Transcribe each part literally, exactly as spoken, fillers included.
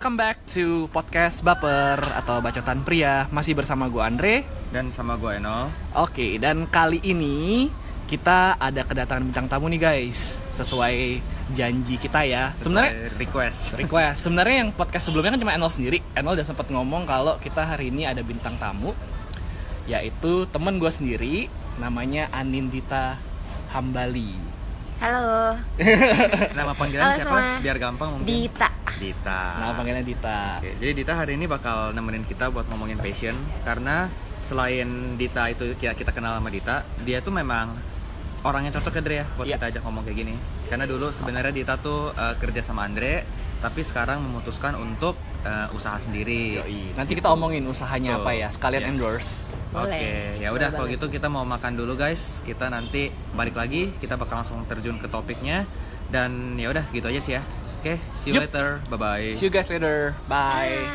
Welcome back to podcast Baper atau Bacotan Pria. Masih bersama gue Andre dan sama gue Enol. Oke, dan kali ini kita ada kedatangan bintang tamu nih guys. Sesuai janji kita ya. Sebenarnya request. Request. Sebenarnya yang podcast sebelumnya kan cuma Enol sendiri. Enol udah sempat ngomong kalau kita hari ini ada bintang tamu, yaitu teman gue sendiri, namanya Anindita Hambali. Halo. Nama panggilan Halo, siapa? Semua. Biar gampang mungkin. Dita. Dita. Nah, panggilannya Dita. Oke, jadi Dita hari ini bakal nemenin kita buat ngomongin passion, karena selain Dita itu ya kita kenal sama Dita, dia tuh memang orangnya cocok ya Dre ya buat yeah. kita ajak ngomong kayak gini. Karena dulu sebenarnya Dita tuh uh, kerja sama Andre, tapi sekarang memutuskan untuk uh, usaha sendiri. Yoi. Nanti gitu. Kita omongin usahanya tuh. Apa ya, sekalian yes. endorse. Oke, okay. ya udah kalau gitu kita mau makan dulu guys. Kita nanti balik lagi, kita bakal langsung terjun ke topiknya dan ya udah gitu aja sih ya. Oke, okay, see you yep. later. Bye-bye. See you guys later. Bye. Bye. Oke,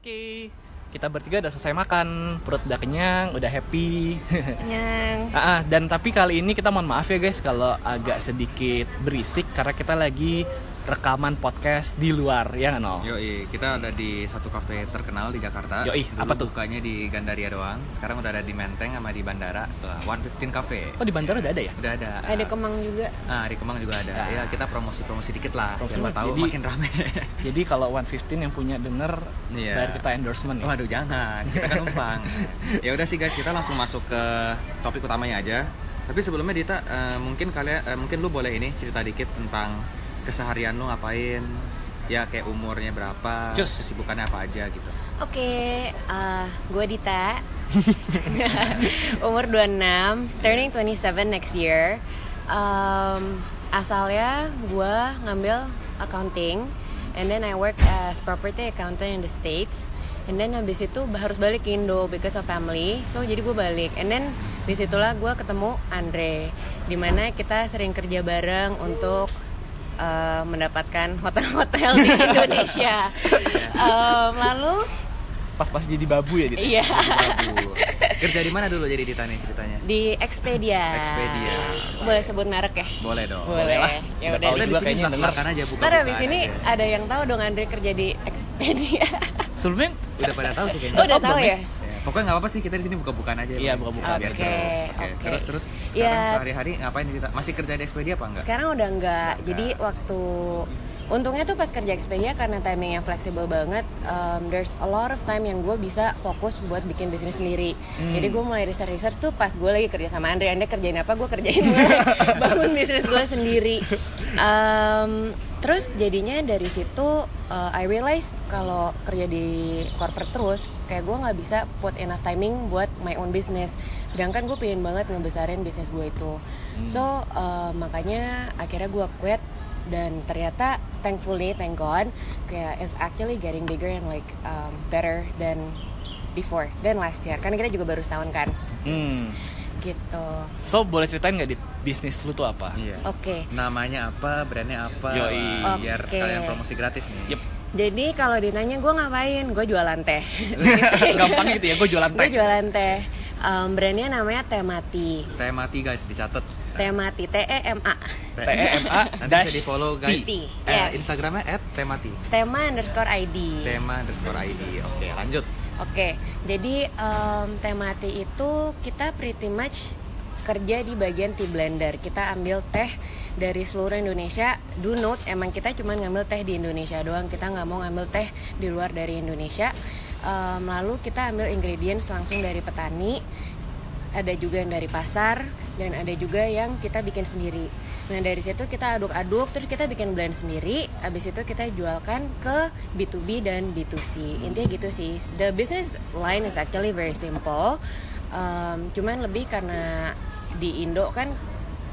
okay, kita bertiga udah selesai makan. Perut udah kenyang, udah happy. Kenyang. Ah, dan tapi kali ini kita mohon maaf ya guys kalau agak sedikit berisik karena kita lagi rekaman podcast di luar, ya nggak Nol? Yoi, kita ada di satu kafe terkenal di Jakarta. Yoi, dulu apa tuh? Bukanya di Gandaria doang, sekarang udah ada di Menteng sama di Bandara. one fifteen Cafe. Oh, di Bandara udah ada ya? Udah ada. Ada Kemang juga. Ah, di Kemang juga ada. Ya, ya kita promosi-promosi dikit lah, promosi. Siapa tahu jadi, makin rame. Jadi kalau one fifteen yang punya denger, yeah. bayar kita endorsement ya? Waduh, jangan, kita kan numpang. Ya udah sih guys, kita langsung masuk ke topik utamanya aja. Tapi sebelumnya Dita, uh, mungkin kalian, uh, mungkin lu boleh ini cerita dikit tentang keseharian lu ngapain, ya kayak umurnya berapa, Just. kesibukannya apa aja gitu. Oke, okay, uh, gue Dita, umur dua puluh enam, turning dua puluh tujuh next year. Um, asalnya gue ngambil accounting, and then I work as property accountant in the States. And then habis itu harus balik ke Indo because of family, so jadi gue balik. And then disitulah gue ketemu Andre, dimana kita sering kerja bareng untuk Uh, mendapatkan hotel-hotel di Indonesia. um, lalu pas-pas jadi babu ya Dita. Iya. Kerja di mana dulu jadi Dita nih ceritanya? Di Expedia. Expedia. Boleh sebut merek ya? Boleh dong. Boleh. Ya udah. Boleh juga kayaknya dengar karena aja buka. Karena di sini ada yang tahu dong Andre kerja di Expedia. Sebelumnya udah pada tahu sih kayaknya. Oh, udah tahu ya? Pokoknya nggak apa sih, kita di sini buka-bukaan aja. Iya, buka-bukaan okay, biar seru. Oke. Okay. Terus terus sekarang ya, sehari-hari ngapain Dita? Masih kerja di Expedia apa enggak? Sekarang udah enggak. enggak. Jadi waktu untungnya tuh pas kerja Expedia karena timingnya fleksibel banget, um, there's a lot of time yang gue bisa fokus buat bikin bisnis sendiri. Hmm. Jadi gue mulai research-research tuh pas gue lagi kerja sama Andre. Andre kerjain apa? Gue kerjain mulai bangun bisnis gue sendiri. Um, Terus jadinya dari situ uh, I realize kalau kerja di corporate terus kayak gue nggak bisa put enough timing buat my own business. Sedangkan gue pengen banget ngebesarin bisnis gue itu. Hmm. So uh, makanya akhirnya gue quit dan ternyata thankfully, thank God, kayak it's actually getting bigger and like um, better than before, than last year. Karena kita juga baru setahun kan. Hmm. Gitu. So boleh ceritain nggak Dit bisnis lu tuh apa? Iya. Oke. Okay. Namanya apa? Brandnya apa? Yoi. Okay. Biar kalian promosi gratis nih. Yep. Jadi kalau ditanya gue ngapain? Gue jualan teh. Gampang gitu ya, gue jualan teh. Gue jualan teh. Um, brandnya namanya Temati. Temati guys, dicatat. Temati, T E M A. T E M A. Nanti bisa di follow guys. Instagramnya et temati. Tema underscore ID. Tema underscore ID. Oke, lanjut. Oke, jadi um, Temati itu kita pretty much kerja di bagian tea blender. Kita ambil teh dari seluruh Indonesia. Do note, emang kita cuma ngambil teh di Indonesia doang. Kita nggak mau ngambil teh di luar dari Indonesia. Um, lalu kita ambil ingredients langsung dari petani. Ada juga yang dari pasar. Dan ada juga yang kita bikin sendiri. Nah dari situ kita aduk-aduk, terus kita bikin blend sendiri. Abis itu kita jualkan ke B to B dan B to C. Intinya gitu sih. The business line is actually very simple. Um, cuman lebih karena di Indo kan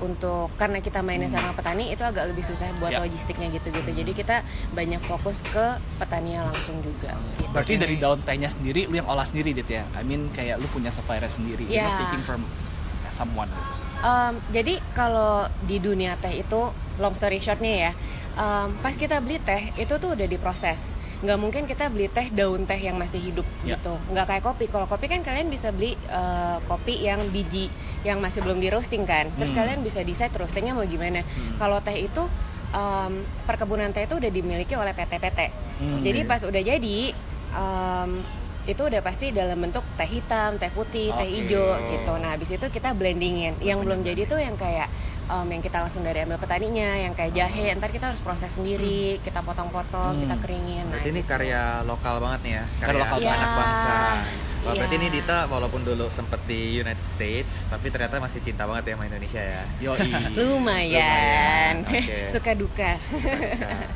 untuk karena kita mainnya sama petani itu agak lebih susah buat yeah. logistiknya gitu-gitu. Jadi kita banyak fokus ke petaninya langsung juga gitu. Berarti dari daun tehnya sendiri lu yang olah sendiri Dit ya? I mean kayak lu punya supplier sendiri. Yeah. You're taking from someone gitu. Um, jadi kalau di dunia teh itu long story shortnya ya, um, pas kita beli teh itu tuh udah diproses. nggak mungkin kita beli teh daun teh yang masih hidup yeah. gitu. Nggak kayak kopi. Kalau kopi kan kalian bisa beli uh, kopi yang biji yang masih belum di roasting kan. Terus hmm. kalian bisa decide roastingnya mau gimana. Hmm. Kalau teh itu um, perkebunan teh itu udah dimiliki oleh P T P T. Hmm. Jadi pas udah jadi um, itu udah pasti dalam bentuk teh hitam, teh putih, okay. teh hijau gitu. Nah, habis itu kita blendingin. Yang belum jadi tuh yang kayak um, yang kita langsung dari ambil petaninya, yang kayak jahe, ntar kita harus proses sendiri, kita potong-potong, hmm. kita keringin. Nah, berarti ini gitu. Karya lokal banget nih ya, karya lokal ya. anak bangsa. Wah, berarti ini Dita walaupun dulu sempet di United States, tapi ternyata masih cinta banget ya sama Indonesia ya. Yoi. Lumayan. Okay. Suka duka.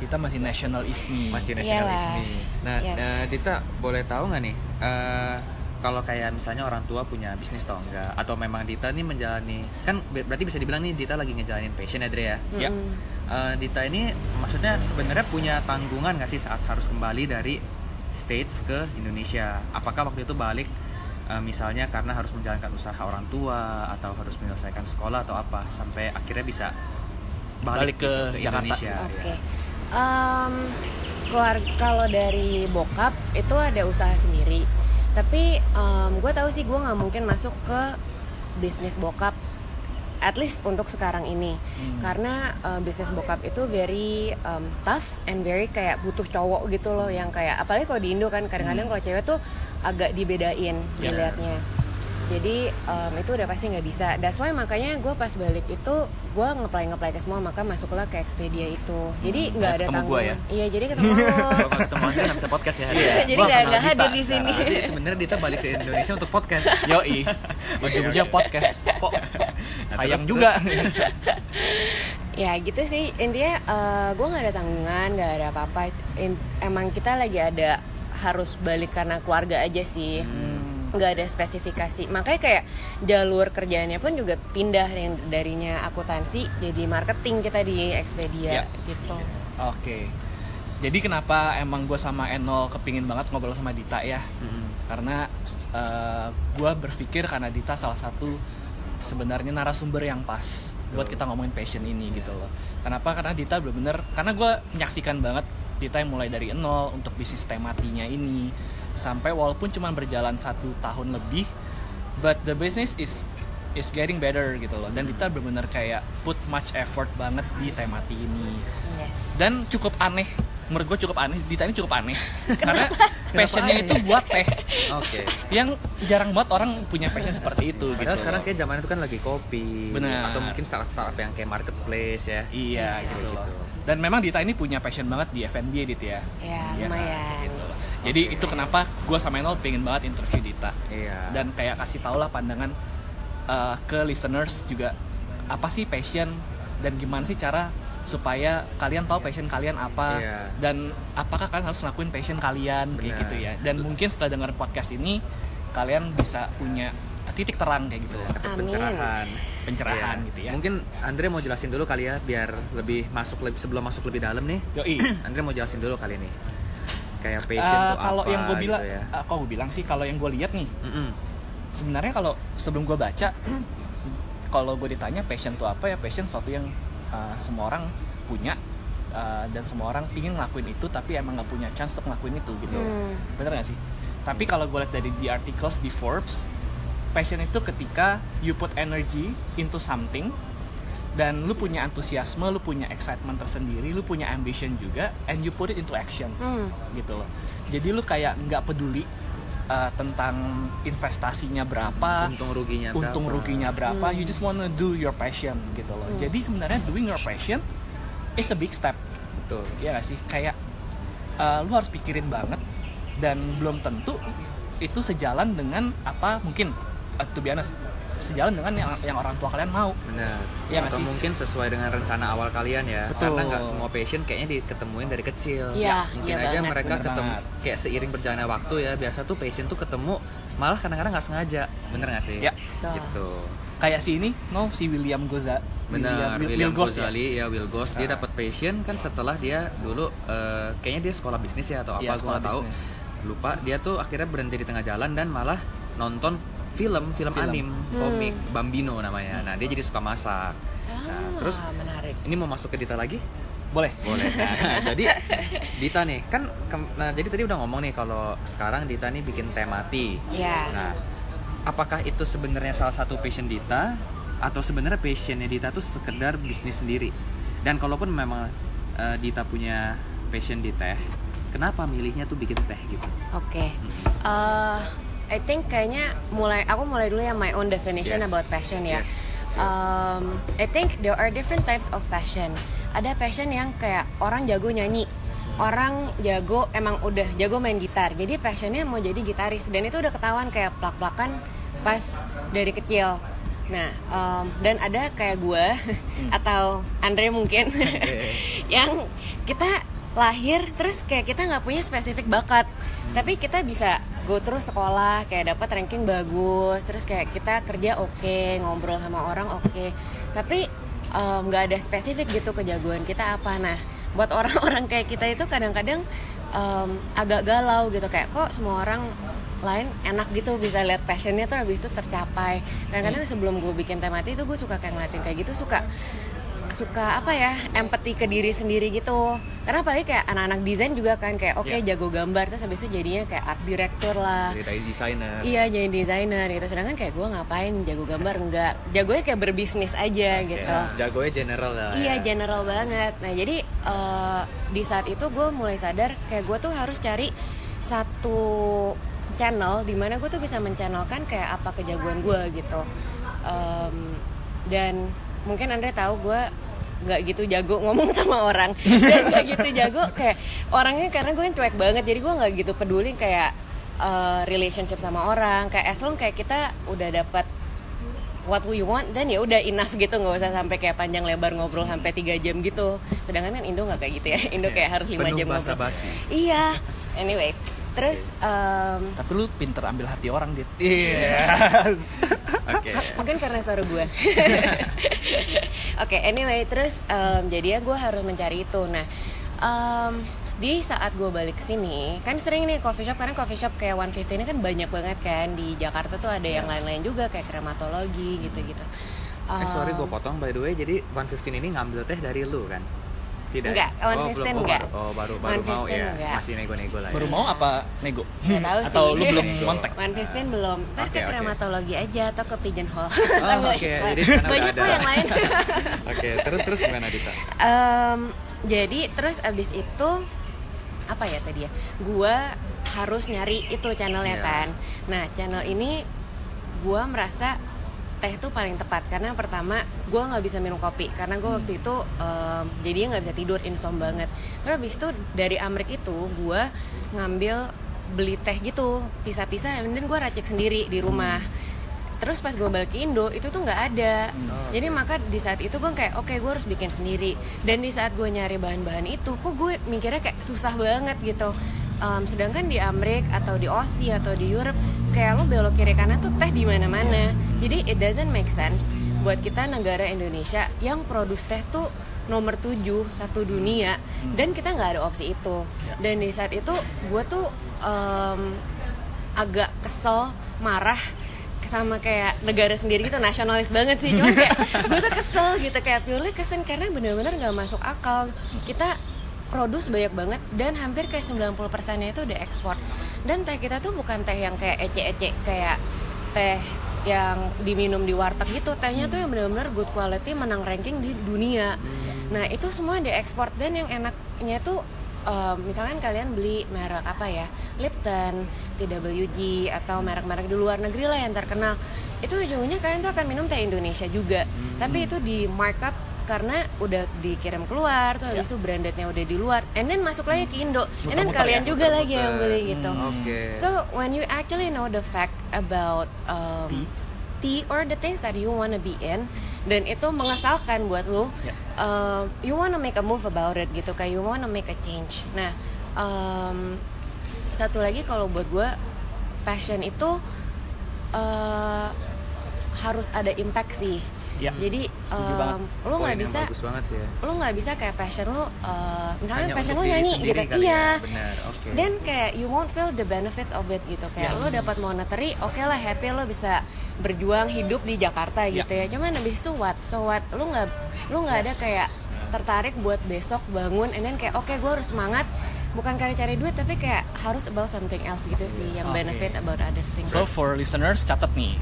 Dita masih nasionalisme. Masih nasionalisme. Nah, yes. uh, Dita boleh tahu nggak nih, uh, kalau kayak misalnya orang tua punya bisnis atau enggak, atau memang Dita nih menjalani, kan berarti bisa dibilang nih Dita lagi ngejalanin passion ya, Dre ya. Iya. Mm-hmm. Uh, Dita ini maksudnya sebenarnya punya tanggungan nggak sih saat harus kembali dari States ke Indonesia? Apakah waktu itu balik misalnya karena harus menjalankan usaha orang tua atau harus menyelesaikan sekolah atau apa sampai akhirnya bisa balik, balik ke, ke Indonesia? Oke, okay. ya. um, keluarga kalau dari bokap itu ada usaha sendiri, tapi um, gue tahu sih gue nggak mungkin masuk ke bisnis bokap. At least untuk sekarang ini, hmm. karena uh, bisnis bokap itu very um, tough and very kayak butuh cowok gitu loh, yang kayak apalagi kalau di Indo kan kadang-kadang hmm. kalau cewek tuh agak dibedain yeah. dilihatnya. Jadi um, itu udah pasti nggak bisa. That's why makanya gue pas balik itu gue ngeplay ngeplay ke semua, maka masuklah ke Expedia itu. Jadi nggak hmm. ada tanggung. Ya? Iya, jadi ketemu lo. Ketemu aja nggak bisa podcast ya. Iya, jadi nggak nggak hadir di sini. Sebenarnya Dita balik ke Indonesia untuk podcast. Yoi. Ujung-ujungnya podcast. Pok. Sayang juga. Ya gitu sih. Intinya uh, gue nggak ada tanggungan, nggak ada apa-apa. In- emang kita lagi ada harus balik karena keluarga aja sih. Hmm. Nggak ada spesifikasi, makanya kayak jalur kerjaannya pun juga pindah darinya akuntansi jadi marketing kita di Expedia ya. Gitu. Oke, jadi kenapa emang gue sama Enol kepingin banget ngobrol sama Dita ya? Mm-hmm. Karena uh, gue berpikir karena Dita salah satu sebenarnya narasumber yang pas Betul. buat kita ngomongin passion ini ya. Gitu loh. Kenapa? Karena Dita bener-bener, karena gue menyaksikan banget Dita yang mulai dari nol untuk bisnis tematinya ini. Sampai walaupun cuma berjalan satu tahun lebih, but the business is is getting better gitu loh. Dan Dita benar-benar kayak put much effort banget di Temati ini. Yes. Dan cukup aneh, menurut gue cukup aneh. Dita ini cukup aneh karena passionnya itu buat teh. Oke. Okay. Yang jarang banget orang punya passion seperti itu. Padahal gitu sekarang loh. Kayak zaman itu kan lagi kopi. Benar. Atau mungkin startup-startup yang kayak marketplace ya. Iya yes, gitu, gitu loh. Dan memang Dita ini punya passion banget di F and B edit ya. Iya ya, lumayan. Kan? Gitu. Jadi okay. itu kenapa gue sama Enol pengen banget interview Dita yeah. dan kayak kasih tau lah pandangan uh, ke listeners juga apa sih passion dan gimana sih cara supaya kalian tahu passion kalian apa yeah. dan apakah kalian harus ngelakuin passion kalian kayak gitu ya. Dan mungkin setelah dengar podcast ini kalian bisa punya titik terang kayak gitu. Amin. Pencerahan, pencerahan yeah. gitu ya. Mungkin Andre mau jelasin dulu kali ya biar lebih masuk lebih sebelum masuk lebih dalam nih. Yoi. Andre mau jelasin dulu kali ini. Kayak passion uh, tuh kalau apa yang gua bilang, gitu ya. uh, Kok gue bilang sih, kalau yang gue lihat nih mm-hmm. sebenarnya kalau sebelum gue baca kalau gue ditanya passion tuh apa ya, passion suatu yang uh, semua orang punya uh, dan semua orang pingin ngelakuin itu tapi emang gak punya chance untuk ngelakuin itu gitu. Mm. Bener gak sih? Tapi kalau gue lihat dari di articles di Forbes, passion itu ketika you put energy into something dan lu punya antusiasme, lu punya excitement tersendiri, lu punya ambition juga, and you put it into action, hmm. gitu loh. Jadi lu kayak nggak peduli uh, tentang investasinya berapa, untung ruginya untung berapa, ruginya berapa hmm. you just wanna do your passion gitu loh. Hmm. Jadi sebenarnya doing your passion is a big step, betul. Ya nggak sih? Kayak uh, lu harus pikirin banget dan belum tentu itu sejalan dengan apa mungkin uh, to be honest. sejalan dengan yang, yang orang tua kalian mau. Benar. Ya, atau mungkin sesuai dengan rencana awal kalian ya. Betul. Karena nggak semua passion kayaknya diketemuin dari kecil. Ya, mungkin ya aja banget. mereka Bener ketemu banget. Kayak seiring berjalannya waktu ya. Biasa tuh passion tuh ketemu malah kadang-kadang nggak sengaja. Bener nggak sih? Ya. Betul. Gitu. Kayak si ini, no si William Gozali. Benar. William, William, William Gozali ya, ya Will Goz. Nah. Dia dapat passion kan setelah dia dulu uh, kayaknya dia sekolah bisnis ya atau apa? Ya, sekolah tahu. Lupa. Dia tuh akhirnya berhenti di tengah jalan dan malah nonton film, film, film anim, hmm. komik, Bambino namanya. Nah, dia jadi suka masak. Ah, nah, terus menarik. Ini mau masuk ke detail lagi? Boleh. Boleh. Nah, jadi Dita nih kan ke- nah, jadi tadi udah ngomong nih kalau sekarang Dita nih bikin Temati. Iya. Yeah. Nah, apakah itu sebenarnya salah satu passion Dita atau sebenarnya passionnya Dita tuh sekedar bisnis sendiri? Dan kalaupun memang uh, Dita punya passion di teh, kenapa milihnya tuh bikin teh gitu? Oke. Okay. Uh, I think kayaknya mulai aku mulai dulu ya my own definition yes. about passion ya. Yes. Um, I think there are different types of passion. Ada passion yang kayak orang jago nyanyi, orang jago emang udah jago main gitar. Jadi passionnya mau jadi gitaris dan itu udah ketahuan kayak plak-plakan pas dari kecil. Nah, um, dan ada kayak gue atau Andre mungkin yang kita lahir terus kayak kita nggak punya spesifik bakat, tapi kita bisa go terus sekolah kayak dapat ranking bagus, terus kayak kita kerja oke, okay, ngobrol sama orang oke, okay. tapi nggak um, ada spesifik gitu kejagoan kita apa. Nah, buat orang-orang kayak kita itu kadang-kadang um, agak galau gitu, kayak kok semua orang lain enak gitu bisa lihat passionnya tuh habis itu tercapai. Kadang-kadang sebelum gue bikin Temati itu gue suka kayak ngeliatin kayak gitu, suka suka apa ya, empati ke diri sendiri gitu. Karena apalagi kayak anak-anak desain juga kan kayak oke okay, yeah. jago gambar terus habis itu jadinya kayak art director lah, jadi desainer. Iya, jadi desainer gitu. Sedangkan kayak gue ngapain jago gambar enggak. Jagonya kayak berbisnis aja okay. gitu. Jagonya general lah. Iya, ya. general banget. Nah, jadi uh, di saat itu gue mulai sadar kayak gue tuh harus cari satu channel di mana gue tuh bisa menchannelkan kayak apa kejagoan gue gitu. Um, dan mungkin Andre tahu gue nggak gitu jago ngomong sama orang dan nggak gitu jago kayak orangnya, karena gue cuek banget jadi gue nggak gitu peduli kayak uh, relationship sama orang, kayak as long kayak kita udah dapat what we want dan ya udah enough gitu, nggak usah sampai kayak panjang lebar ngobrol sampai tiga jam gitu. Sedangkan kan Indo nggak kayak gitu ya, Indo kayak harus lima jam ngobrol. Iya, anyway. Terus um, tapi lu pinter ambil hati orang dit. Yes. Oke. Okay. Mungkin karena suara gue. Oke, okay, anyway, terus um, jadinya gue harus mencari itu. Nah, um, di saat gue balik sini kan sering nih coffee shop, karena coffee shop kayak one fifty ini kan banyak banget kan di Jakarta tuh, ada yang lain-lain juga kayak krematologi gitu-gitu. Um, eh sorry gue potong, by the way, jadi one fifteen ini ngambil teh dari lu kan? Tidak. Enggak, oh, belum, oh, enggak. Baru, oh, baru baru mau ya. Enggak. Masih nego-nego lah ya. Baru mau apa nego? Enggak tahu sih. Atau lu belum kontak? one fifteen belum. Ntar okay, ke krematologi okay. aja atau ke pigeonhole. Oh, oke. Okay. Jadi banyak kok yang lain. Oke, okay. terus terus gimana Dita? Um, jadi terus abis itu apa ya tadi ya? Gua harus nyari itu channelnya yeah. kan. Nah, channel ini gua merasa teh itu paling tepat, karena pertama gue nggak bisa minum kopi karena gue hmm. waktu itu um, jadinya nggak bisa tidur, insomnia banget. Terus abis itu dari Amerika itu gue ngambil beli teh gitu pisah-pisah dan gue racik sendiri di rumah. hmm. Terus pas gue balik ke Indo itu tuh nggak ada. hmm. Jadi maka di saat itu gue kayak oke okay, gue harus bikin sendiri. Dan di saat gue nyari bahan-bahan itu kok gue mikirnya kayak susah banget gitu. Um, sedangkan di Amerika atau di Aussie atau di Europe kayak lo belok kiri kanan tuh teh di mana-mana. Jadi it doesn't make sense buat kita negara Indonesia yang produs teh tuh nomor tujuh satu dunia dan kita nggak ada opsi itu. Dan di saat itu gue tuh um, agak kesel, marah sama kayak negara sendiri gitu, nasionalis banget sih. Cuman kayak gue tuh kesel gitu, kayak purely kesen karena benar-benar nggak masuk akal. Kita produs banyak banget dan hampir kayak sembilan puluh persennya itu udah ekspor. Dan teh kita tuh bukan teh yang kayak ece-ece kayak teh yang diminum di warteg gitu. Tehnya tuh yang benar-benar good quality, menang ranking di dunia. Nah, itu semua diekspor dan yang enaknya tuh um, misalkan kalian beli merek apa ya? Lipton, T W G atau merek-merek di luar negeri lah yang terkenal. Itu ujungnya kalian tuh akan minum teh Indonesia juga. Hmm. Tapi itu di markup karena udah dikirim keluar tuh, habis itu yeah. brandednya udah di luar and then masuk lagi ke Indo and then kalian ya, juga muter-muter. lagi yang beli gitu. hmm, okay. So when you actually know the fact about um, tea or the things that you wanna be in dan itu mengesalkan buat lo, yeah. um, you wanna make a move about it gitu, kayak you wanna make a change. Nah um, satu lagi kalau buat gue passion itu uh, harus ada impact sih. Ya. Jadi um, lo nggak bisa, ya. lo nggak bisa kayak passion lo, uh, misalnya hanya passion lo nyanyi gitu, iya. Dan okay. kayak you won't feel the benefits of it gitu, kayak yes. lo dapat monetary, oke okay lah happy lo bisa berjuang hidup di Jakarta gitu ya. ya. Cuman abis itu what, so what, lo nggak, lo nggak yes. ada kayak tertarik buat besok bangun, and then kayak oke okay, gue harus semangat, bukan karena cari duit tapi kayak harus about something else gitu sih, yang okay. benefit about other things. So for listeners, catat nih,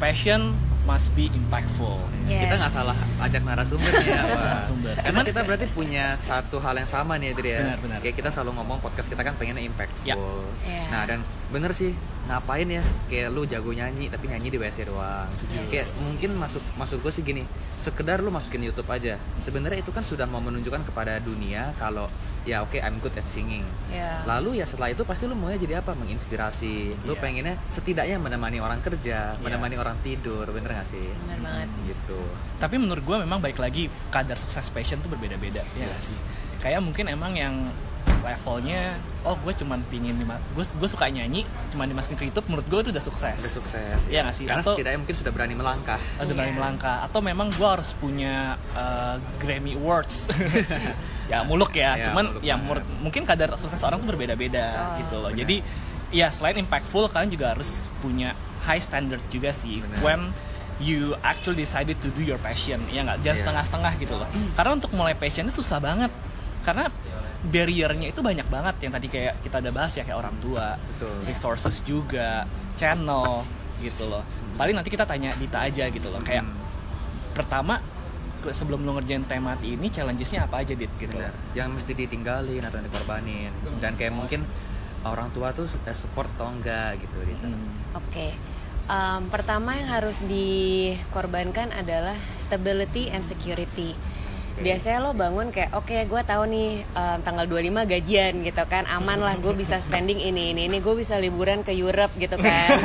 passion must be impactful. Yes. Kita nggak salah ajak narasumber ya, narasumber. Karena kita berarti punya satu hal yang sama nih, Adria. Benar, benar. Kayak kita selalu ngomong podcast kita kan pengennya impactful. Ya. Yeah. Nah dan bener sih, ngapain ya? Kayak lu jago nyanyi, tapi nyanyi di W C doang. Yes. Kayak mungkin masuk masuk gue sih gini, sekedar lu masukin YouTube aja. Sebenarnya itu kan sudah mau menunjukkan kepada dunia kalau ya oke okay, I'm good at singing. Yeah. Lalu ya setelah itu pasti lu maunya jadi apa? Menginspirasi. Lu yeah. pengennya setidaknya menemani orang kerja, yeah. menemani orang tidur, bener. Sih. Benar banget gitu. Tapi menurut gue memang baik lagi kadar sukses passion tuh berbeda-beda ya yes. sih. Kayak mungkin emang yang levelnya oh gue cuman pingin gue gue suka nyanyi cuman dimasukin ke YouTube, menurut gue itu udah sukses. Udah sukses. Iya nggak ya. sih? Karena atau, setidaknya mungkin sudah berani melangkah. Sudah yeah. berani melangkah. Atau memang gue harus punya uh, Grammy Awards. ya muluk ya. ya cuman ya mur- mungkin kadar sukses orang tuh berbeda-beda oh. gitu loh. Bener. Jadi ya selain impactful kalian juga harus punya high standard juga sih. Bener. When you actually decided to do your passion, ya nggak jangan yeah. setengah-setengah gitu loh. Karena untuk mulai passion itu susah banget, karena barriernya itu banyak banget yang tadi kayak kita udah bahas ya, kayak orang tua, betul. Resources juga, channel gitu loh. Paling nanti kita tanya Dita aja gitu loh. Kayak hmm. pertama sebelum lo ngerjain Temati ini challenge-nya apa aja Dit gitu? Benar. Yang mesti ditinggalin atau dikorbanin, dan kayak mungkin orang tua tuh support atau enggak gitu Dita. Hmm. Oke. Okay. Um, pertama yang harus dikorbankan adalah stability and security. Okay. Biasanya lo bangun kayak, oke okay, gue tahu nih um, tanggal dua puluh lima gajian gitu kan, aman lah gue bisa spending ini ini ini, gue bisa liburan ke Europe gitu kan,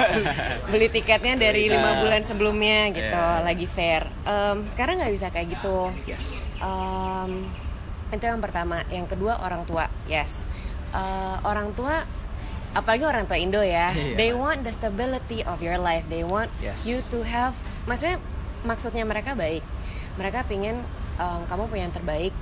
beli tiketnya dari lima bulan sebelumnya gitu, yeah. lagi fair. Um, sekarang nggak bisa kayak gitu. Yes. Um, itu yang pertama. Yang kedua orang tua. Yes. Uh, orang tua. Apalagi orang tua Indo ya, yeah. they want the stability of your life. They want yes. you to have, maksudnya maksudnya mereka baik. Mereka pingin um, kamu punya yang terbaik,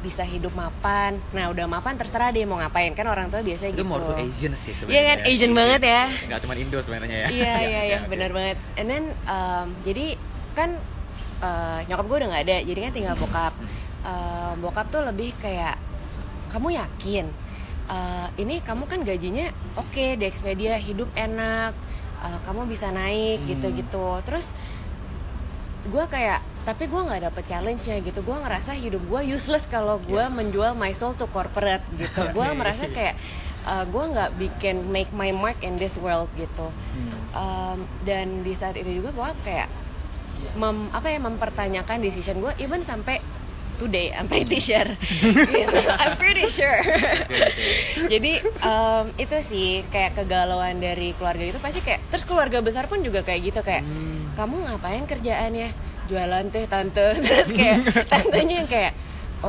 bisa hidup mapan. Nah udah mapan terserah deh mau ngapain, kan orang tua biasanya itu gitu. Itu more to Asian sih sebenarnya. Iya kan, Asian banget ya. Gak cuma Indo sebenarnya ya. Iya iya iya, benar banget. And then um, jadi kan uh, nyokap gue udah nggak ada, jadi kan tinggal bokap. Uh, bokap tuh lebih kayak kamu yakin. Uh, ini kamu kan gajinya oke okay, di Expedia, hidup enak, uh, kamu bisa naik hmm. gitu-gitu. Terus gue kayak, tapi gue nggak dapet challenge-nya gitu. Gue ngerasa hidup gue useless kalau gue yes. menjual my soul to corporate gitu. Gue merasa kayak uh, gue nggak bikin make my mark in this world gitu. Hmm. Um, dan di saat itu juga gue kayak mem, apa ya mempertanyakan decision gue, even sampai today, I'm pretty sure. I'm pretty sure. Okay, okay. Jadi um, itu sih kayak kegalauan dari keluarga itu pasti kayak. Terus keluarga besar pun juga kayak gitu kayak, hmm. kamu ngapain kerjaannya? Jualan teh tante. Terus kayak tantenya yang kayak,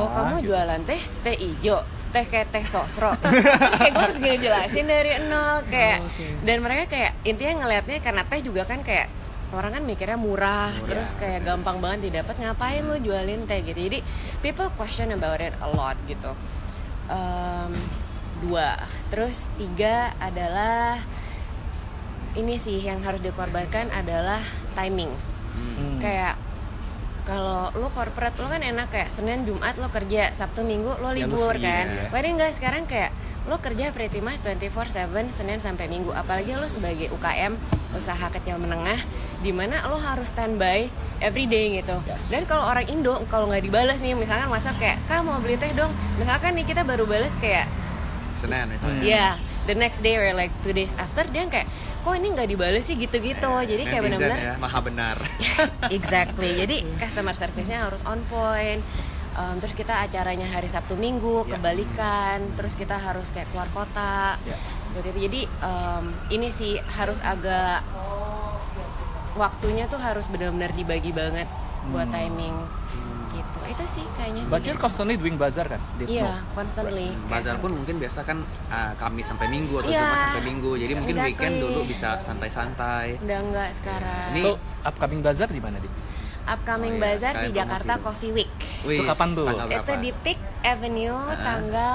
oh ah, kamu gitu. Jualan teh teh ijo, teh kayak teh sosro. Kayak gue harus ngejelasin dari nol kayak. Oh, okay. Dan mereka kayak intinya ngelihatnya karena teh juga kan kayak. Orang kan mikirnya murah, murah terus kayak bener. Gampang banget didapat, ngapain lu jualin teh gitu. Jadi people question about it a lot gitu. Um, dua, terus tiga adalah ini sih yang harus dikorbankan adalah timing. Hmm. Kayak kalau lu corporate lu kan enak kayak Senin Jumat lu kerja, Sabtu Minggu lu libur ya, kan. Padahal ya. Enggak sekarang kayak lo kerja pretimah dua puluh empat tujuh Senin sampai Minggu, apalagi lo sebagai U K M, usaha kecil menengah, di mana lo harus standby every day gitu. Yes. Dan kalau orang Indo kalau nggak dibalas nih, misalkan WhatsApp kayak, "Kak mau beli teh dong." Misalkan nih kita baru balas kayak Senin misalnya. Iya, yeah, the next day or like two days after dia kayak, "Kok ini nggak dibalas sih gitu-gitu." Eh, jadi kayak benar-benar ya, maha benar. Exactly. Jadi customer service-nya harus on point. Um, terus kita acaranya hari Sabtu Minggu yeah. kebalikan, terus kita harus kayak keluar kota yeah. gitu. Jadi um, ini sih harus agak waktunya tuh harus benar-benar dibagi banget buat hmm. timing hmm. gitu. Itu sih kayaknya. But you're constantly doing bazar kan? Iya, yeah, constantly. Bazar pun mungkin biasa kan uh, Kamis sampai Minggu atau yeah. Jumat sampai Minggu. Jadi yeah. mungkin exactly. weekend dulu bisa santai-santai. Udah enggak sekarang. Ini, so upcoming bazar di mana Dit? Upcoming oh, iya. bazar di Jakarta itu. Coffee Week. Wih, itu kapan tuh? Itu di Peak Avenue ah. tanggal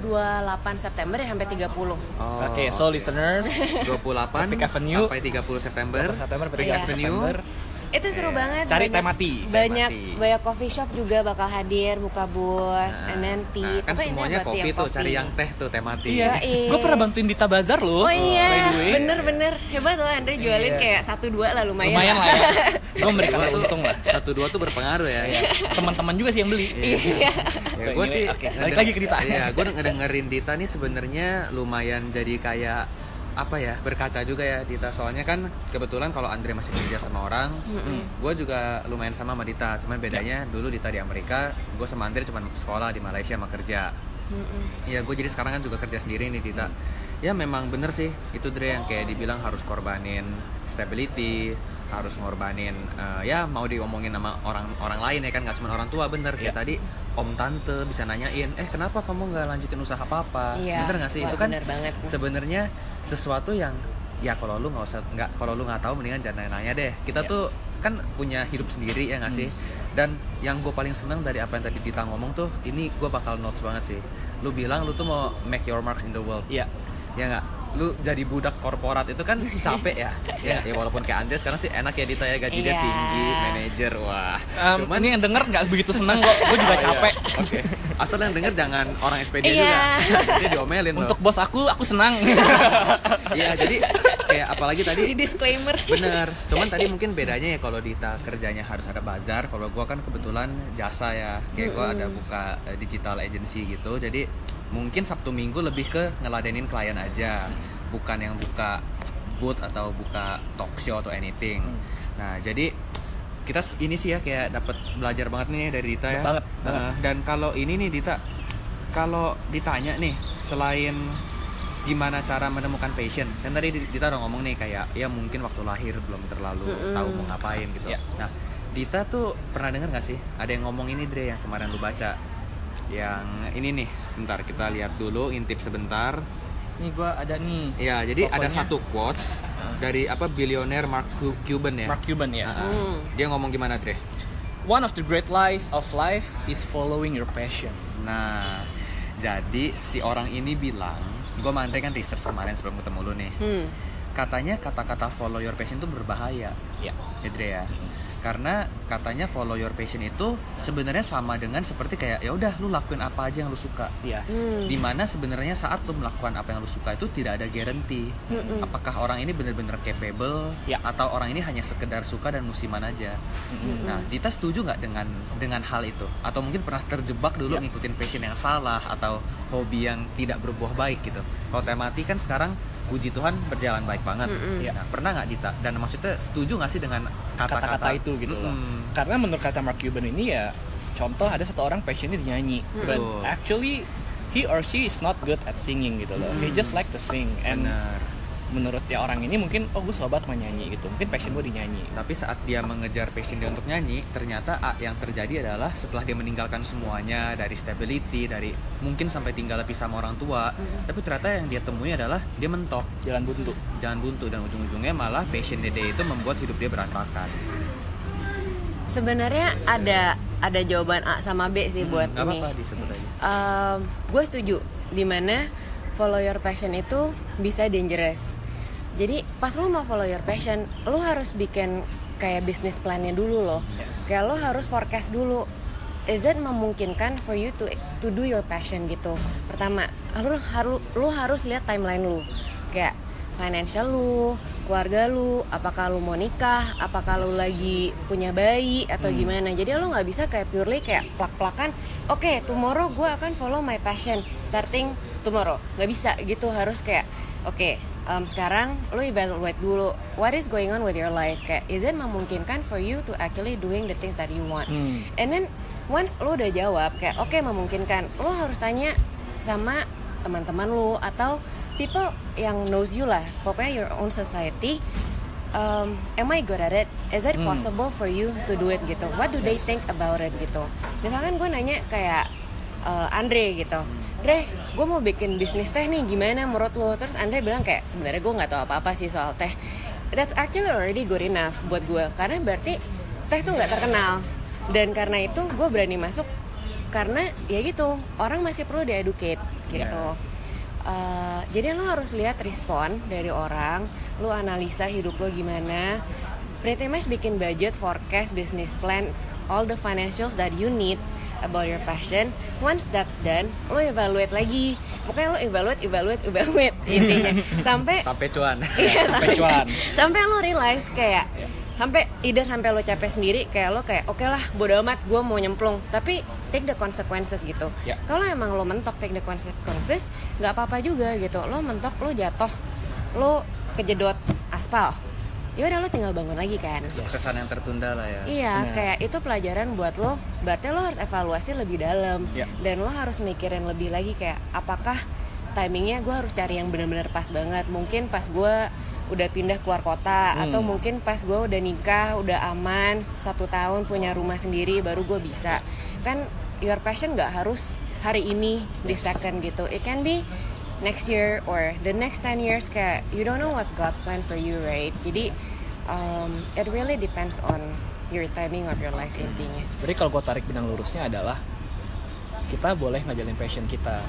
dua puluh delapan September ya, sampai tiga puluh. Oh, Oke, okay, so okay. listeners, dua puluh delapan sampai tiga puluh September. dua puluh September sampai tiga puluh September. Peak Avenue. Itu seru banget. Cari banyak, Temati. Banyak Temati. Banyak coffee shop juga bakal hadir buka booth, nah, and then tea. Nah, kan apa semuanya kopi tuh, cari yang teh tuh Temati. Iya. Gue pernah bantuin Dita Bazar loh. Oh iya. Bener-bener hebat loh Andre jualin yeah. kayak satu dua lah lumayan. Lumayan lah. Ya. Gue mereka untung lah. Satu dua tuh berpengaruh ya. ya. Teman-teman juga sih yang beli. Iya. So, gue sih okay, balik lagi ke Dita. Iya, gue ngedengerin Dita nih sebenarnya lumayan jadi kayak apa ya, berkaca juga ya Dita, soalnya kan kebetulan kalau Andre masih kerja sama orang, mm-hmm. gue juga lumayan sama sama Dita, cuman bedanya dulu Dita di Amerika, gue sama Andre cuma sekolah di Malaysia sama kerja. Mm-hmm. Ya gue jadi sekarang kan juga kerja sendiri nih Dita. Mm-hmm. Ya memang bener sih itu Dre yang kayak dibilang harus korbanin stability, harus ngorbanin uh, ya mau diomongin sama orang orang lain ya kan, nggak cuma orang tua, bener kayak yeah. tadi om tante bisa nanyain eh kenapa kamu nggak lanjutin usaha papa, yeah. bener nggak sih? Wah, itu kan sebenarnya sesuatu yang ya kalau lu nggak usah nggak kalau lu nggak tahu mendingan jangan nanya deh, kita yeah. tuh kan punya hidup sendiri ya nggak sih? Hmm. Dan yang gue paling seneng dari apa yang tadi Dita ngomong tuh, ini gue bakal notes banget sih, lu bilang lu tuh mau make your marks in the world, yeah. ya nggak? Lu jadi budak korporat itu kan capek ya. Ya, ya walaupun kayak Andre sekarang sih enak ya Dita ya, gaji yeah. dia tinggi, manajer, wah. Um, Cuman nih yang denger nggak begitu seneng kok, gue juga capek. Oh, iya. Oke. Okay. Asal yang denger jangan orang Expedia yeah. juga. Jadi diomelin loh. Untuk bos aku, aku senang. Iya, jadi kayak apalagi tadi di disclaimer. Bener. Cuman tadi mungkin bedanya ya kalau Dita kerjanya harus ada bazar, kalau gue kan kebetulan jasa ya. Kayak gue ada buka digital agency gitu. Jadi mungkin Sabtu Minggu lebih ke ngeladenin klien aja, bukan yang buka booth atau buka talk show atau anything. Nah jadi kita ini sih ya kayak dapat belajar banget nih dari Dita ya. Banget. Uh, dan kalau ini nih Dita, kalau ditanya nih selain gimana cara menemukan passion, kan tadi Dita udah ngomong nih kayak ya mungkin waktu lahir belum terlalu mm-hmm. tahu mau ngapain gitu. Yeah. Nah Dita tuh pernah dengar nggak sih ada yang ngomong ini Dre yang kemarin lu baca? Yang ini nih, bentar kita lihat dulu, intip sebentar. Ini gua ada nih. Iya, jadi pokoknya ada satu quotes dari apa billionaire Mark Cuban ya. Mark Cuban ya. Uh-huh. Dia ngomong gimana, Dre? One of the great lies of life is following your passion. Nah, jadi si orang ini bilang, gua sama Andre kan research kemarin sebelum ketemu lu nih. Hmm. Katanya kata-kata follow your passion itu berbahaya. Iya, ya, Dre ya. Karena katanya follow your passion itu sebenarnya sama dengan seperti kayak ya udah lu lakuin apa aja yang lu suka. Iya. Hmm. Dimana sebenarnya saat lu melakukan apa yang lu suka itu tidak ada guarantee. Hmm. Apakah orang ini benar-benar capable ya. Atau orang ini hanya sekedar suka dan musiman aja. Hmm. Nah, Dita setuju nggak dengan dengan hal itu? Atau mungkin pernah terjebak dulu ya. Ngikutin passion yang salah atau hobi yang tidak berbuah baik gitu. Kalau Temati kan sekarang puji Tuhan berjalan baik banget. Mm-hmm. Ya. Nah, pernah nggak Dita? Dan maksudnya setuju nggak sih dengan kata-kata, kata-kata itu gitu? Mm-hmm. Karena menurut kata Mark Cuban ini ya, contoh ada satu orang passionnya dinyanyi, mm-hmm. but actually he or she is not good at singing gitu loh. Mm-hmm. He just like to sing. And bener. Menurut ya orang ini mungkin oh gue sobat menyanyi gitu, mungkin passion gue dinyanyi. Tapi saat dia mengejar passion dia untuk nyanyi, ternyata yang terjadi adalah setelah dia meninggalkan semuanya dari stability, dari mungkin sampai tinggal lebih sama orang tua, mm-hmm. tapi ternyata yang dia temui adalah dia mentok, jalan buntu, jalan buntu dan ujung-ujungnya malah passion dia itu membuat hidup dia berantakan. Sebenarnya ada ada jawaban A sama B sih hmm, buat gak ini. Apa disebut aja. Um, gue setuju di mana follow your passion itu bisa dangerous. Jadi pas lo mau follow your passion, lo harus bikin kayak business plan-nya dulu loh. Yes. Kayak lo harus forecast dulu. Is it memungkinkan for you to to do your passion gitu. Pertama, lo harus lo harus lihat timeline lo. Kayak financial lo, keluarga lo, apakah lo mau nikah, apakah lo lagi punya bayi atau hmm. gimana. Jadi lo nggak bisa kayak purely kayak plak-plakan. Oke, okay, tomorrow gue akan follow my passion starting tomorrow. Nggak bisa gitu, harus kayak oke okay, um, sekarang lo evaluate dulu what is going on with your life, kayak is it memungkinkan for you to actually doing the things that you want. hmm. And then once lo udah jawab kayak oke okay, memungkinkan, lo harus tanya sama teman-teman lo atau people yang knows you lah, pokoknya your own society. Um, am I good at it? Is it possible hmm. for you to do it gitu? What do they yes. think about it gitu? Misalkan gue nanya kayak uh, Andre gitu, Dre, gue mau bikin bisnis teh nih, gimana menurut lo? Terus Andre bilang kayak sebenarnya gue nggak tahu apa-apa sih soal teh. That's actually already good enough buat gue, karena berarti teh tuh nggak terkenal. Dan karena itu gue berani masuk karena ya gitu orang masih perlu di-educate gitu. Uh, jadi lo harus lihat respon dari orang, lo analisa hidup lo gimana. pretty much bikin budget, forecast, business plan, all the financials that you need about your passion. Once that's done, lo evaluate lagi. Pokoknya lo evaluate, evaluate, evaluate intinya sampai sampai cuan. Iya, sampai cuan. Sampai lo realize kayak yeah. sampai either sampai lo capek sendiri kayak lo kayak oke okay lah bodo amat gue mau nyemplung, tapi take the consequences gitu. Yeah. Kalau emang lo mentok take the consequences, enggak apa-apa juga gitu. Lo mentok, lo jatuh, lo kejedot aspal. Ya udah lo tinggal bangun lagi kan. Kesuksesan yang tertunda lah ya. Iya, nah. kayak itu pelajaran buat lo. Berarti lo harus evaluasi lebih dalam ya. Dan lo harus mikirin lebih lagi kayak apakah timingnya gue harus cari yang benar-benar pas banget. Mungkin pas gue udah pindah keluar kota hmm. atau mungkin pas gue udah nikah, udah aman satu tahun punya rumah sendiri baru gue bisa. Kan your passion nggak harus hari ini yes. di second gitu. It can be next year or the next ten years, kayak you don't know what's God's plan for you, right? Jadi um, it really depends on your timing of your life okay. intinya. Jadi kalau gue tarik benang lurusnya adalah kita boleh ngajalin passion kita,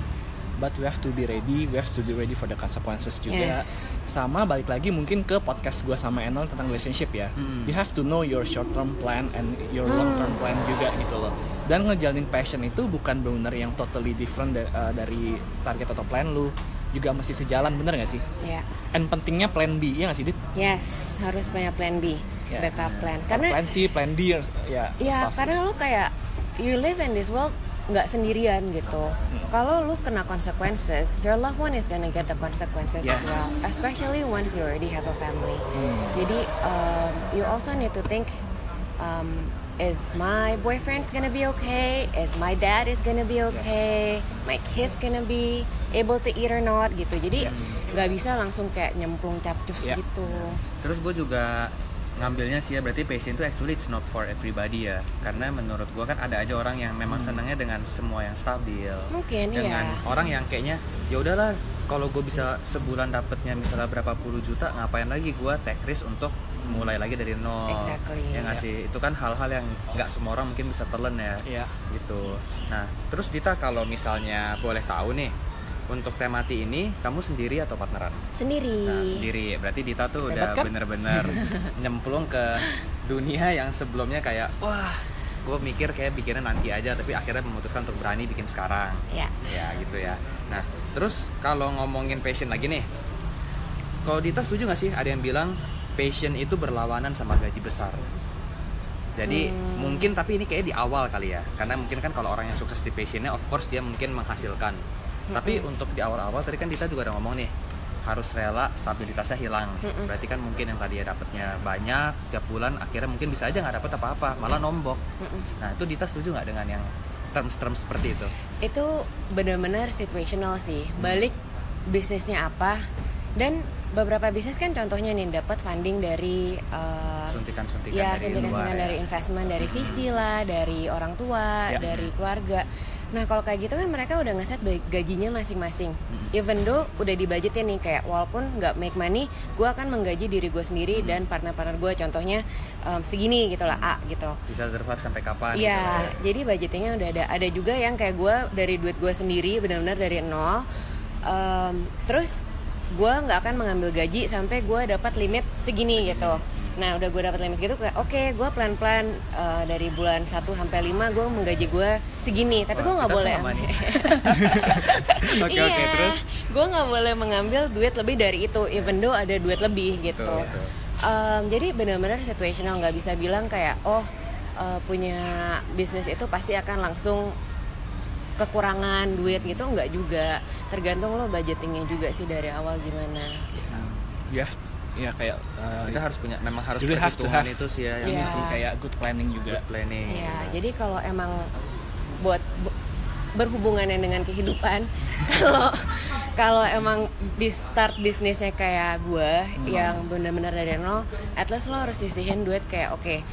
but we have to be ready, we have to be ready for the consequences juga. Yes. Sama balik lagi mungkin ke podcast gue sama Enol tentang relationship ya. Hmm. You have to know your short term plan and your hmm. long term plan juga gitu loh. Dan ngejalanin passion itu bukan bener yang totally different da- uh, dari target atau plan lu. Juga masih sejalan, bener gak sih? Iya. Yeah. And pentingnya plan B, ya gak sih, Dit? Yes, harus punya plan B, yes. backup plan. Karena plan C, plan D, ya. Iya, karena lu kayak, you live in this world gak sendirian gitu. Hmm. Kalau lu kena consequences, your loved one is gonna get the consequences yes. as well. Especially once you already have a family. Hmm. Jadi, um, you also need to think, um, is my boyfriend's gonna be okay? Is my dad is gonna be okay? Yes. My kids gonna be able to eat or not? Gitu. Jadi nggak yeah. bisa langsung kayak nyemplung capcus yeah. gitu. Terus gue juga ngambilnya sih ya, berarti passion itu actually it's not for everybody ya. Karena menurut gue kan ada aja orang yang memang hmm. senangnya dengan semua yang stabil. Mungkin ya. Dengan yeah. orang yang kayaknya ya udahlah, kalau gue bisa sebulan dapetnya misalnya berapa puluh juta, ngapain lagi gue take risk untuk mulai lagi dari nol, exactly, ya nggak sih? Itu kan hal-hal yang nggak semua orang mungkin bisa telan ya, yeah. gitu. Nah, terus Dita kalau misalnya boleh tahu nih, untuk Temati ini kamu sendiri atau partneran? Sendiri. Nah, sendiri. Berarti Dita tuh udah Hebat kan? bener-bener nyemplung ke dunia yang sebelumnya kayak wah, gue mikir kayak bikinnya nanti aja, tapi akhirnya memutuskan untuk berani bikin sekarang. Iya. Yeah. Ya gitu ya. Nah, terus kalau ngomongin passion lagi nih, kalau Dita setuju nggak sih ada yang bilang passion itu berlawanan sama gaji besar. Jadi hmm. mungkin tapi ini kayak di awal kali ya. Karena mungkin kan kalau orang yang sukses di passionnya, of course dia mungkin menghasilkan. Hmm. Tapi untuk di awal-awal tadi kan Dita juga udah ngomong nih, harus rela stabilitasnya hilang. Hmm. Berarti kan mungkin yang tadi ya dapatnya banyak tiap bulan, akhirnya mungkin bisa aja nggak dapat apa-apa, malah nombok. Hmm. Nah itu Dita setuju nggak dengan yang term-term seperti itu? Itu benar-benar situational sih. Balik bisnisnya apa dan beberapa bisnis kan contohnya nih dapat funding dari uh, suntikan-suntikan ya, dari suntikan-suntikan dari investment, ya. dari visi lah, dari orang tua, ya. dari keluarga. Nah kalau kayak gitu kan mereka udah ngeset gajinya masing-masing. Hmm. Even though udah dibudgetin nih kayak walaupun nggak make money, gue akan menggaji diri gue sendiri hmm. dan partner-partner gue contohnya um, segini gitulah A gitu. Bisa survive sampai kapan? Iya. Gitu, jadi budgetingnya udah ada. Ada juga yang kayak gue dari duit gue sendiri benar-benar dari nol. Um, terus gue nggak akan mengambil gaji sampai gue dapat limit segini gitu. Nah udah gue dapat limit gitu kayak oke okay, gue pelan-pelan uh, dari bulan satu sampai lima gue menggaji gue segini, tapi gue nggak boleh okay, iya okay, terus gue nggak boleh mengambil duit lebih dari itu even though ada duit lebih gitu. Tuh, tuh. Um, jadi benar-benar situational, nggak bisa bilang kayak oh uh, punya bisnis itu pasti akan langsung kekurangan duit gitu, enggak juga. Tergantung lo budgetingnya juga sih dari awal gimana. You have ya kayak uh, kita harus punya, memang harus perhitungan itu sih ya yang yeah. sih kayak good planning juga. Good planning. Ya, yeah, jadi kalau emang buat bu, berhubungannya dengan kehidupan, kalau kalau emang bis, start bisnisnya kayak gue hmm. yang benar-benar dari nol, at least lo harus sisihin duit kayak oke. Okay,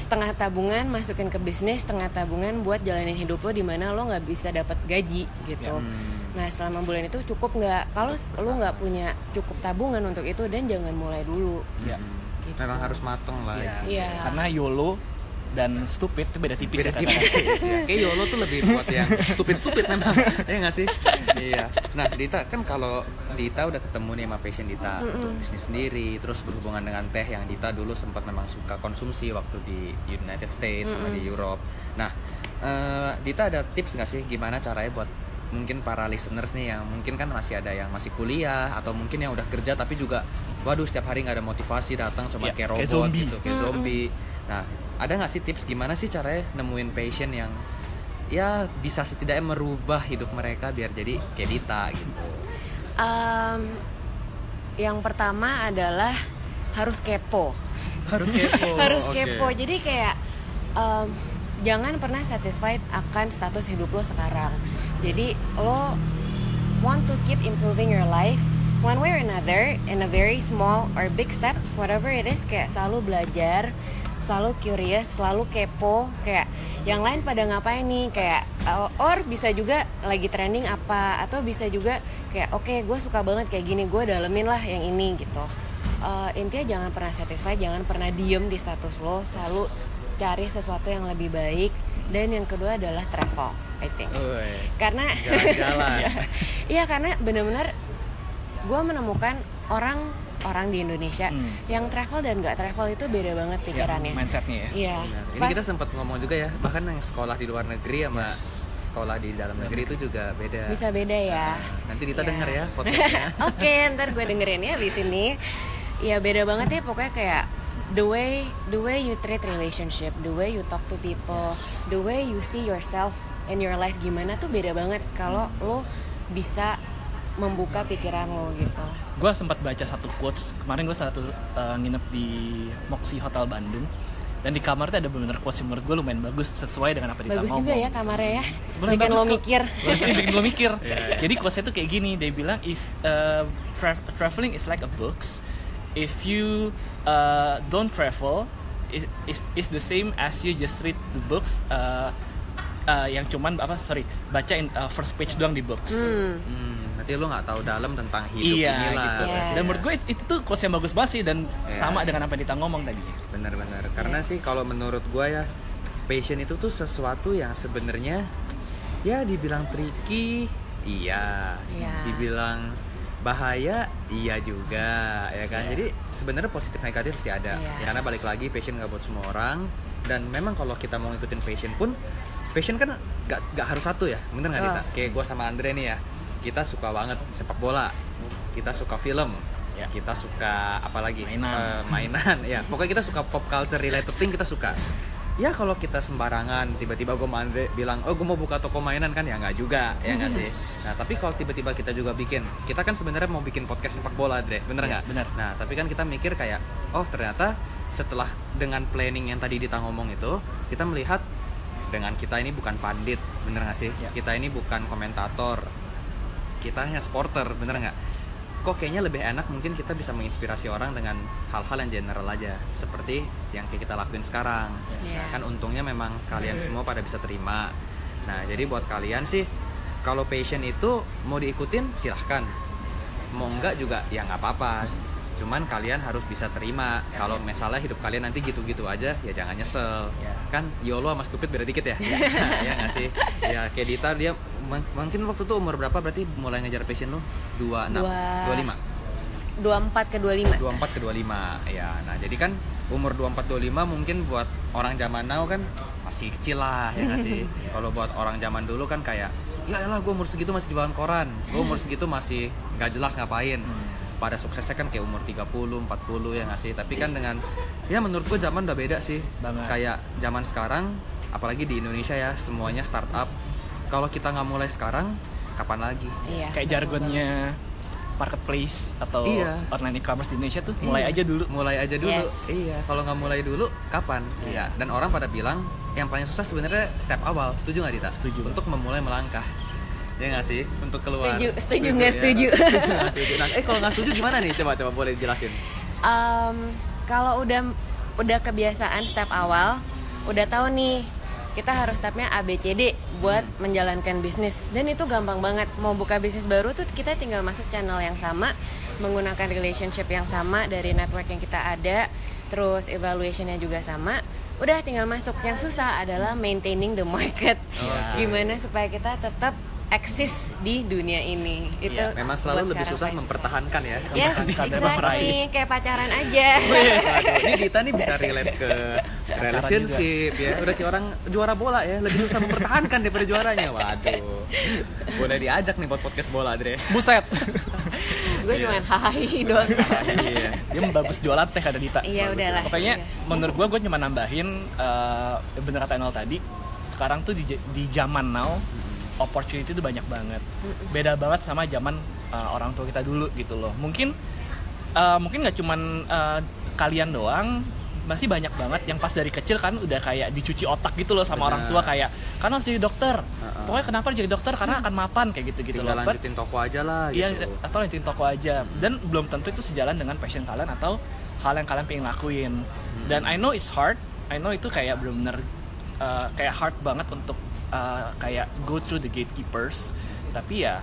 setengah tabungan masukin ke bisnis, setengah tabungan buat jalanin hidup lo di mana lo nggak bisa dapat gaji gitu. Hmm. Nah selama bulan itu cukup nggak? Kalau lo nggak punya cukup tabungan untuk itu, dan jangan mulai dulu. Ya. Gitu. Memang harus mateng lah. Ya. Ya. Karena YOLO dan stupid itu beda tipis beda ya tipis. Katanya. Kayak YOLO tuh lebih buat yang stupid-stupid memang. Iya nggak sih? Iya. Nah, Dita kan kalau Dita udah ketemu nih sama passion Dita mm-hmm. untuk bisnis sendiri, terus berhubungan dengan teh yang Dita dulu sempat memang suka konsumsi waktu di United States mm-hmm. sama di Europe. Nah, uh, Dita ada tips nggak sih gimana caranya buat mungkin para listeners nih yang mungkin kan masih ada yang masih kuliah atau mungkin yang udah kerja tapi juga waduh setiap hari nggak ada motivasi datang cuma ya, kayak robot kayak zombie. Gitu kayak zombie. Nah, ada nggak sih tips gimana sih caranya nemuin passion yang ya bisa setidaknya merubah hidup mereka biar jadi kayak Dita gitu? Um, yang pertama adalah harus kepo. Harus kepo. harus kepo. Okay. Jadi kayak um, jangan pernah satisfied akan status hidup lo sekarang. Jadi lo want to keep improving your life one way or another in a very small or big step, whatever it is, kayak selalu belajar, selalu curious, selalu kepo, kayak yang lain pada ngapain nih, kayak or bisa juga lagi trending apa, atau bisa juga kayak oke okay, gue suka banget kayak gini, gue dalemin lah yang ini gitu. Uh, intinya jangan pernah satisfied, jangan pernah diem di status lo, selalu cari sesuatu yang lebih baik. Dan yang kedua adalah travel, I think. Oh, yes. Karena jalan-jalan. Iya, karena benar-benar gue menemukan orang-orang di Indonesia hmm. yang travel dan nggak travel itu beda banget pikirannya. Ya, mindsetnya ya. Iya. Ini pas, kita sempat ngomong juga ya, bahkan yang sekolah di luar negeri sama sekolah di dalam negeri itu juga beda. Bisa beda ya. Nah, nanti Dita ya. Denger ya podcastnya. Oke, okay, ntar gue dengerin ya di sini. Iya beda banget ya pokoknya kayak. The way the way you treat relationship, the way you talk to people, yes. the way you see yourself and your life gimana tuh beda banget kalau lo bisa membuka pikiran lo gitu. Gue sempat baca satu quotes kemarin, gue satu uh, nginep di Moxie Hotel Bandung. Dan di kamar tuh ada bener-bener quotes yang menurut gue lumayan bagus sesuai dengan apa Dita ngomong. Bagus juga ya kamarnya ya. Bener, bikin lo mikir. Bikin lo mikir. Jadi quotesnya tuh kayak gini, dia bilang if uh, tra- traveling is like a books. If you uh, don't travel, it, it's, it's the same as you just read the books uh, uh, yang cuman apa sorry bacain uh, first page doang di books. Hmm. Hmm, berarti lo nggak tahu dalam tentang hidup iya, inilah. Gitu. Yes. Dan menurut gue it, itu tuh quotes yang bagus banget sih dan yeah. sama dengan apa yang Dita ngomong tadi. Benar-benar. Karena yes. sih kalau menurut gue ya passion itu tuh sesuatu yang sebenarnya ya dibilang tricky, iya, yeah. dibilang bahaya iya juga ya kan yeah. jadi sebenarnya positif negatif pasti ada yes. karena balik lagi passion nggak buat semua orang dan memang kalau kita mau ngikutin passion pun passion kan nggak nggak harus satu ya bener nggak Dita? Oh. Kayak gue sama Andre nih ya kita suka banget sepak bola, kita suka film, yeah. kita suka apalagi mainan, uh, mainan. ya pokoknya kita suka pop culture related thing kita suka. Ya kalau kita sembarangan tiba-tiba gue mau bilang oh gue mau buka toko mainan kan ya nggak juga ya nggak sih. Nah tapi kalau tiba-tiba kita juga bikin kita kan sebenarnya mau bikin podcast sepak bola Dre bener nggak? Ya, nah tapi kan kita mikir kayak oh ternyata setelah dengan planning yang tadi Dita ngomong itu kita melihat dengan kita ini bukan pandit bener nggak sih? Ya. Kita ini bukan komentator, kita hanya sporter bener nggak? Kok kayaknya lebih enak mungkin kita bisa menginspirasi orang dengan hal-hal yang general aja seperti yang kita lakuin sekarang yes. nah, kan untungnya memang kalian semua pada bisa terima. Nah jadi buat kalian sih kalau passion itu mau diikutin silahkan, mau enggak juga ya gak apa-apa, cuman kalian harus bisa terima kalau misalnya hidup kalian nanti gitu-gitu aja ya jangan nyesel yeah. kan YOLO sama stupid beda dikit ya ya nggak sih ya kayak Dita dia m- mungkin waktu itu umur berapa berarti mulai ngejar passion lo dua puluh enam dua puluh lima dua puluh empat ke dua puluh lima dua puluh empat ke dua puluh lima ya nah jadi kan umur dua puluh empat dua puluh lima mungkin buat orang zaman now kan masih kecil lah ya nggak sih kalau buat orang zaman dulu kan kayak ya elah gue umur segitu masih jualan koran, gue umur segitu masih nggak jelas ngapain hmm. pada suksesnya kan kayak umur tiga puluh, empat puluh ya nggak sih? Tapi kan dengan, ya menurut gue zaman udah beda sih. Banget. Kayak zaman sekarang, apalagi di Indonesia ya, semuanya startup. Kalau kita nggak mulai sekarang, kapan lagi? Iya, kayak jargonnya marketplace atau iya. online e-commerce di Indonesia tuh mulai iya. aja dulu. Mulai aja dulu. Yes. Iya. Kalau nggak mulai dulu, kapan? Iya. iya. Dan orang pada bilang, yang paling susah sebenarnya step awal. Setuju nggak Dita? Setuju. Untuk memulai melangkah. Ya nggak sih untuk keluar. Setuju, setuju nggak setuju. Ya, setuju, setuju. Nah, eh kalau nggak setuju gimana nih? Coba coba boleh dijelasin. Um, kalau udah udah kebiasaan step awal, udah tahu nih kita harus stepnya A B C D buat hmm. menjalankan bisnis. Dan itu gampang banget. Mau buka bisnis baru tuh kita tinggal masuk channel yang sama, menggunakan relationship yang sama dari network yang kita ada. terus evaluationnya juga sama. Udah tinggal masuk. Yang susah adalah maintaining the market. Oh, okay. Gimana supaya kita tetap eksis di dunia ini. Itu ya, memang selalu lebih susah mempertahankan susah. ya. Yes, exactly. Kayak pacaran aja. Ini Dita nih bisa relate ke relationship ya. Udah kayak orang juara bola ya, lebih susah mempertahankan daripada juaranya. Waduh. Boleh diajak nih buat podcast bola, Dre. Buset. Gue cuma hahahi doang. Iya. Dia membagus jualan teh ada Dita. Iya, udahlah. Pokoknya iya. menurut gue gue cuma nambahin uh, bener kata Enol tadi, sekarang tuh di di zaman now opportunity itu banyak banget, beda banget sama zaman uh, orang tua kita dulu gitu loh. Mungkin uh, mungkin nggak cuman uh, kalian doang, masih banyak banget yang pas dari kecil kan udah kayak dicuci otak gitu loh sama Bener. orang tua kayak, kan harus jadi dokter. Uh-uh. Pokoknya kenapa harus jadi dokter? Karena akan mapan kayak gitu gitu loh. Tinggal lanjutin toko aja lah. Iya, gitu. Atau lanjutin toko aja. Dan belum tentu itu sejalan dengan passion kalian atau hal yang kalian pengen lakuin. Hmm. Dan I know it's hard. I know itu kayak bener-bener uh, kayak hard banget untuk Uh, kayak go through the gatekeepers, tapi ya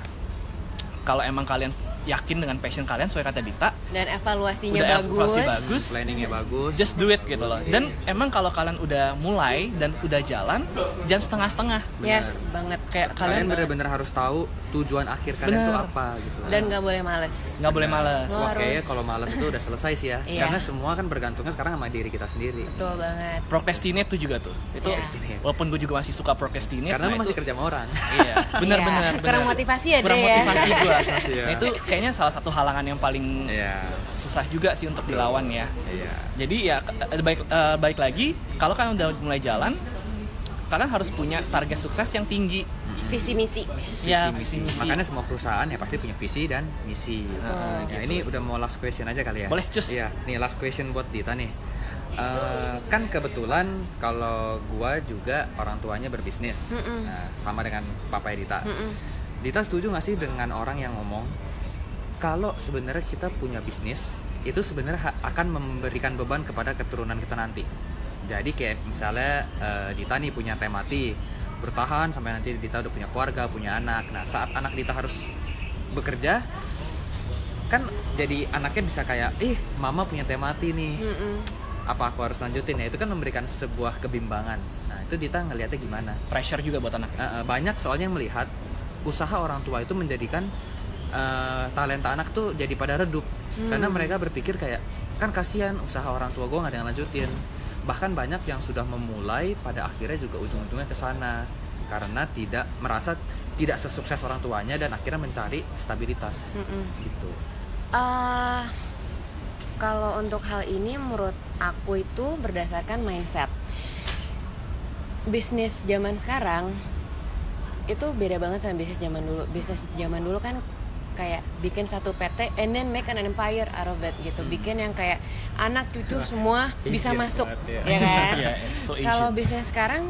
kalau emang kalian yakin dengan passion kalian sesuai kata Dita dan evaluasinya udah bagus, evaluasi bagus, planningnya bagus, just do it gitu loh. Dan yeah. emang kalau kalian udah mulai dan udah jalan, jangan setengah-setengah. Yes, bener. banget. Kayak kalian, kalian bener-bener harus tahu tujuan akhir kalian bener. itu apa gitu. Dan nggak boleh males. Nggak boleh males. Wah, kayaknya kalau males itu udah selesai sih ya. Yeah. Karena semua kan bergantungnya sekarang sama diri kita sendiri. Betul banget. Procrastinate tuh juga tuh. Itu yeah. walaupun gue juga masih suka procrastinate. Karena nah, masih itu, kerja sama orang. Iya. Bener-bener. Yeah. Kurang motivasi ya deh. Kurang motivasi gue. Nah, itu kayaknya salah satu halangan yang paling yeah. susah juga sih untuk dilawan ya. Yeah. Jadi ya baik uh, baik lagi kalau kalian udah mulai jalan, kalian harus punya target sukses yang tinggi. Visi misi. Ya, visi misi. Makanya semua perusahaan ya pasti punya visi dan misi. Nah, gitu. Ini udah mau last question aja kali ya. Boleh, cus. Iya, nih last question buat Dita nih. Uh, kan kebetulan kalau gua juga orang tuanya berbisnis. Nah, sama dengan papa Dita. Mm-mm. Dita setuju enggak sih dengan orang yang ngomong kalau sebenarnya kita punya bisnis, itu sebenarnya akan memberikan beban kepada keturunan kita nanti. Jadi kayak misalnya uh, Dita nih punya Temati, bertahan sampai nanti Dita udah punya keluarga, punya anak. Nah saat anak Dita harus bekerja, kan jadi anaknya bisa kayak, ih mama punya Temati nih, Mm-mm. apa aku harus lanjutin? Ya itu kan memberikan sebuah kebimbangan. Nah itu Dita ngelihatnya gimana? Pressure juga buat anak. Uh, uh, banyak soalnya yang melihat usaha orang tua itu menjadikan Uh, talenta anak tuh jadi pada redup hmm. karena mereka berpikir kayak kan kasihan usaha orang tua gue nggak ada yang lanjutin. Bahkan banyak yang sudah memulai pada akhirnya juga ujung-ujungnya kesana karena tidak merasa tidak sesukses orang tuanya dan akhirnya mencari stabilitas. Mm-mm. Gitu. Uh, kalau untuk hal ini menurut aku itu berdasarkan mindset. Bisnis zaman sekarang itu beda banget sama bisnis zaman dulu. Bisnis zaman dulu kan kayak bikin satu P T and then make an empire out of it gitu, bikin yang kayak anak cucu semua bisa Asian masuk banget, ya, ya kan? Yeah, so kalau bisnis sekarang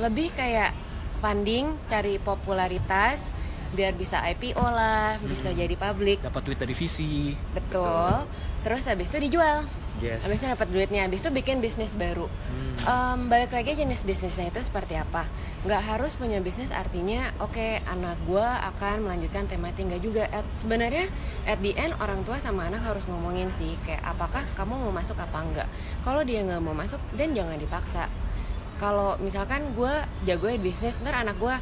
lebih kayak funding, cari popularitas biar bisa I P O lah, hmm. bisa jadi publik, dapat duit dari visi, betul. betul. Terus habis itu dijual, yes. habis itu dapat duitnya, habis itu bikin bisnis baru. Hmm. Um, balik lagi jenis bisnisnya itu seperti apa? Nggak harus punya bisnis artinya, oke okay, anak gue akan melanjutkan tema tinggal juga. At, sebenarnya at the end orang tua sama anak harus ngomongin sih, kayak apakah kamu mau masuk apa enggak? Kalau dia nggak mau masuk, dan jangan dipaksa. Kalau misalkan gue jagoin bisnis, ntar anak gue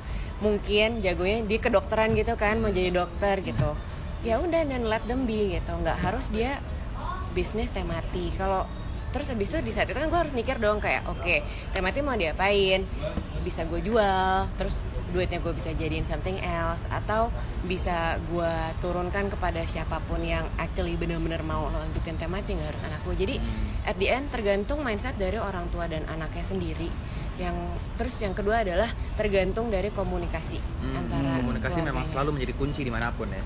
mungkin jagonya di kedokteran gitu kan, mau jadi dokter gitu. Ya udah, dan let them be gitu. Nggak harus dia bisnis Temati. Kalau terus abis itu di saat itu kan gue harus mikir dong kayak oke okay, Temati mau diapain? Bisa gue jual, terus duitnya gue bisa jadiin something else, atau bisa gue turunkan kepada siapapun yang actually benar-benar mau lanjutin Temati, nggak harus anak gue. Jadi at the end tergantung mindset dari orang tua dan anaknya sendiri. Yang terus yang kedua adalah tergantung dari komunikasi hmm, antara komunikasi memang selalu menjadi kunci dimanapun ya.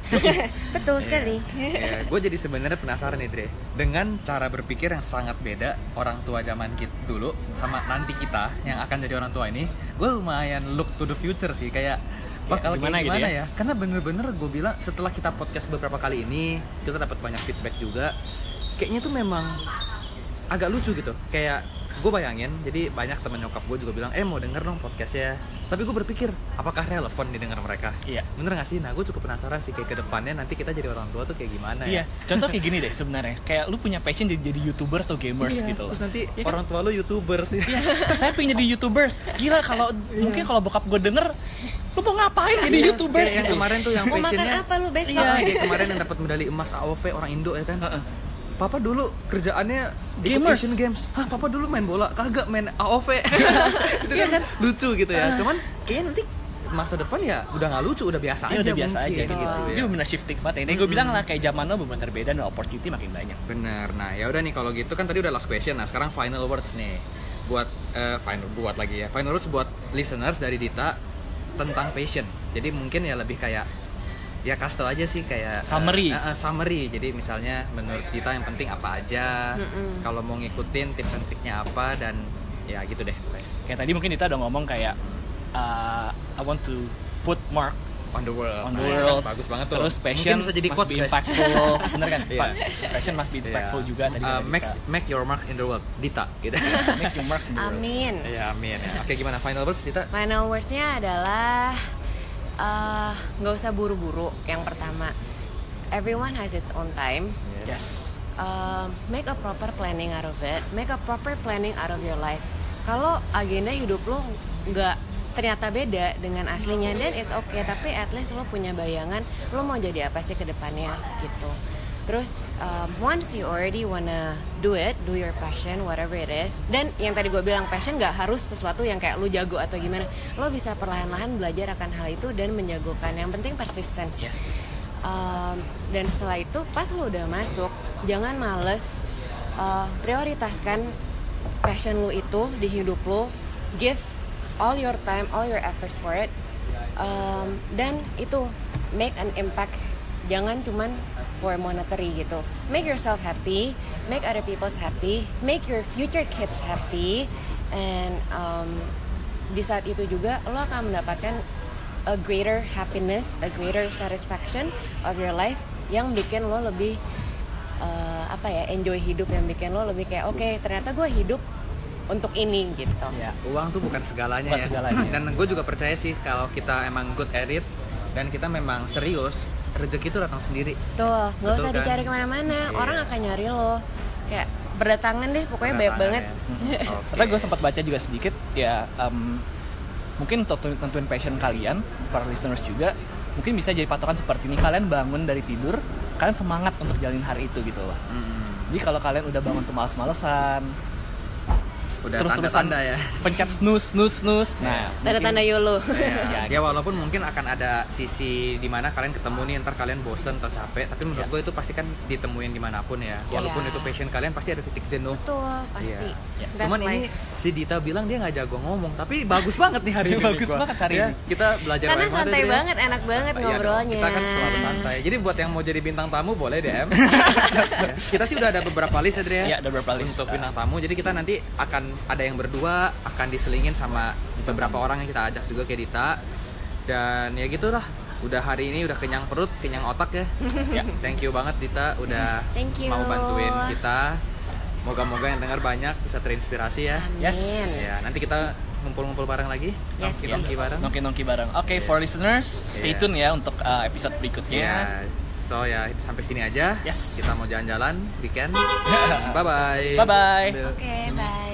Betul sekali. Yeah. Yeah. Gue jadi sebenarnya penasaran nih Dre dengan cara berpikir yang sangat beda orang tua zaman kita dulu sama nanti kita yang akan jadi orang tua ini. Gue lumayan look to the future sih, kayak bakal ya, gimana, kayak gimana gitu ya? ya karena bener-bener gue bilang setelah kita podcast beberapa kali ini kita dapat banyak feedback juga, kayaknya tuh memang agak lucu gitu, kayak gue bayangin, jadi banyak teman nyokap gue juga bilang, eh mau denger dong podcastnya. Tapi gue berpikir, apakah relevan didengar mereka? Iya. Bener gak sih? Nah gue cukup penasaran sih kayak ke depannya nanti kita jadi orang tua tuh kayak gimana ya? Iya, contoh kayak gini deh sebenarnya. Kayak lu punya passion jadi, jadi YouTubers atau gamers iya, gitu loh. Terus nanti ya orang kan? Tua lu YouTubers sih. Iya, saya pengen jadi YouTubers. Gila kalau iya. mungkin kalau bokap gue denger, lu mau ngapain jadi iya. YouTubers? Kayak gitu. Yang kemarin tuh yang passionnya. Mau makan apa lu besok? Iya, kayak kemarin yang dapat medali emas A O V orang Indo ya kan? Uh-uh. Papa dulu kerjaannya gamers. Asian Games. Hah, Papa dulu main bola, kagak main A O V. Itu kan, kan lucu gitu ya. Uh. Cuman kayaknya nanti masa depan ya udah nggak lucu, udah biasa ya, aja. Udah biasa mungkin. aja gitu. Oh. Ya. Itu benar shifting banget. Ini mm-hmm. gue bilang lah kayak zamannya bener-bener beda dan opportunity makin banyak. Bener. Nah, ya udah nih kalau gitu kan tadi udah last question. Nah, sekarang final words nih. Buat uh, final buat lagi ya. Final words buat listeners dari Dita tentang passion. Jadi mungkin ya lebih kayak ya kasih tau aja sih kayak summary uh, uh, summary jadi misalnya menurut Dita yang penting apa aja mm-hmm. kalau mau ngikutin tips dan triknya apa dan ya gitu deh. Kayak tadi mungkin Dita udah ngomong kayak uh, I want to put mark on the world on the world, world. Bagus banget tuh. Terus passion must be guys. impactful bener kan yeah. passion must be impactful yeah. juga tadi uh, make, make your marks in the world Dita gitu. Make your marks in the world. Amin ya, amin ya. Oke, gimana final words Dita? Final wordsnya adalah Uh, gak usah buru-buru. Yang pertama, everyone has its own time. Yes. Uh, make a proper planning out of it. Make a proper planning out of your life. Kalau agenda hidup lo gak ternyata beda dengan aslinya, then it's okay. Tapi at least lo punya bayangan lo mau jadi apa sih ke depannya gitu. Terus um, once you already wanna do it, do your passion, whatever it is. Dan yang tadi gue bilang passion gak harus sesuatu yang kayak lu jago atau gimana. Lo bisa perlahan-lahan belajar akan hal itu dan menjagokan. Yang penting persistence. Yes. Um, dan setelah itu pas lo udah masuk, jangan males. Uh, prioritaskan passion lo itu di hidup lo. Give all your time, all your efforts for it. Um, dan itu make an impact. Jangan cuman for monetary gitu. Make yourself happy, make other people's happy, make your future kids happy, and um, di saat itu juga lo akan mendapatkan a greater happiness, a greater satisfaction of your life yang bikin lo lebih uh, apa ya enjoy hidup, yang bikin lo lebih kayak oke okay, ternyata gue hidup untuk ini gitu. Ya, uang tuh bukan segalanya, bukan ya. segalanya. Dan gue juga percaya sih kalau kita emang good at it dan kita memang serius, rezeki itu datang sendiri. Tuh, nggak usah kan? Dicari kemana-mana, yeah. orang akan nyari lo. Kayak berdatangan deh, pokoknya berdatangan banyak banget. Ya. Hmm, okay. Tapi gue sempat baca juga sedikit, ya um, mungkin untuk tentuin passion kalian, para listeners juga, mungkin bisa jadi patokan seperti ini. Kalian bangun dari tidur, kalian semangat untuk jalanin hari itu gitu loh. Mm-hmm. Jadi kalau kalian udah bangun tuh malas-malesan, udah terus-terusan ya. Pencet snooze, snooze, snooze. Nah, tanda-tanda YOLO. Ya, ya walaupun mungkin akan ada sisi di mana kalian ketemu nih entar kalian bosen atau capek, tapi menurut ya. gue itu pasti kan ditemuin dimanapun ya. Walaupun ya. itu passion kalian pasti ada titik jenuh. Betul, pasti. Ya. Ya. Cuman life. Ini si Dita bilang dia enggak jago ngomong, tapi bagus banget nih hari ini. Bagus banget hari ini. Ya, kita belajar karena santai dari banget, enak banget santai, ngobrolnya. Ya, kita kan selalu santai. Jadi buat yang mau jadi bintang tamu boleh D M. Ya. Kita sih udah ada beberapa list Adria. Ya, ada beberapa list untuk bintang tamu. Jadi kita nanti akan ada yang berdua akan diselingin sama beberapa orang yang kita ajak juga kayak Dita. Dan ya gitulah. Udah hari ini udah kenyang perut, kenyang otak ya. Ya, thank you banget Dita udah mau bantuin kita. Moga-moga yang dengar banyak bisa terinspirasi ya. Amin. Yes. Ya, nanti kita ngumpul-ngumpul bareng lagi. Yes, nongki-nongki yes. bareng. Nongki-nongki bareng. Oke, okay, yeah. for listeners, stay yeah. tune ya untuk uh, episode berikutnya. Yeah. So ya sampai sini aja. Yes. Kita mau jalan-jalan weekend. Bye-bye. Bye-bye. Oke, okay, bye.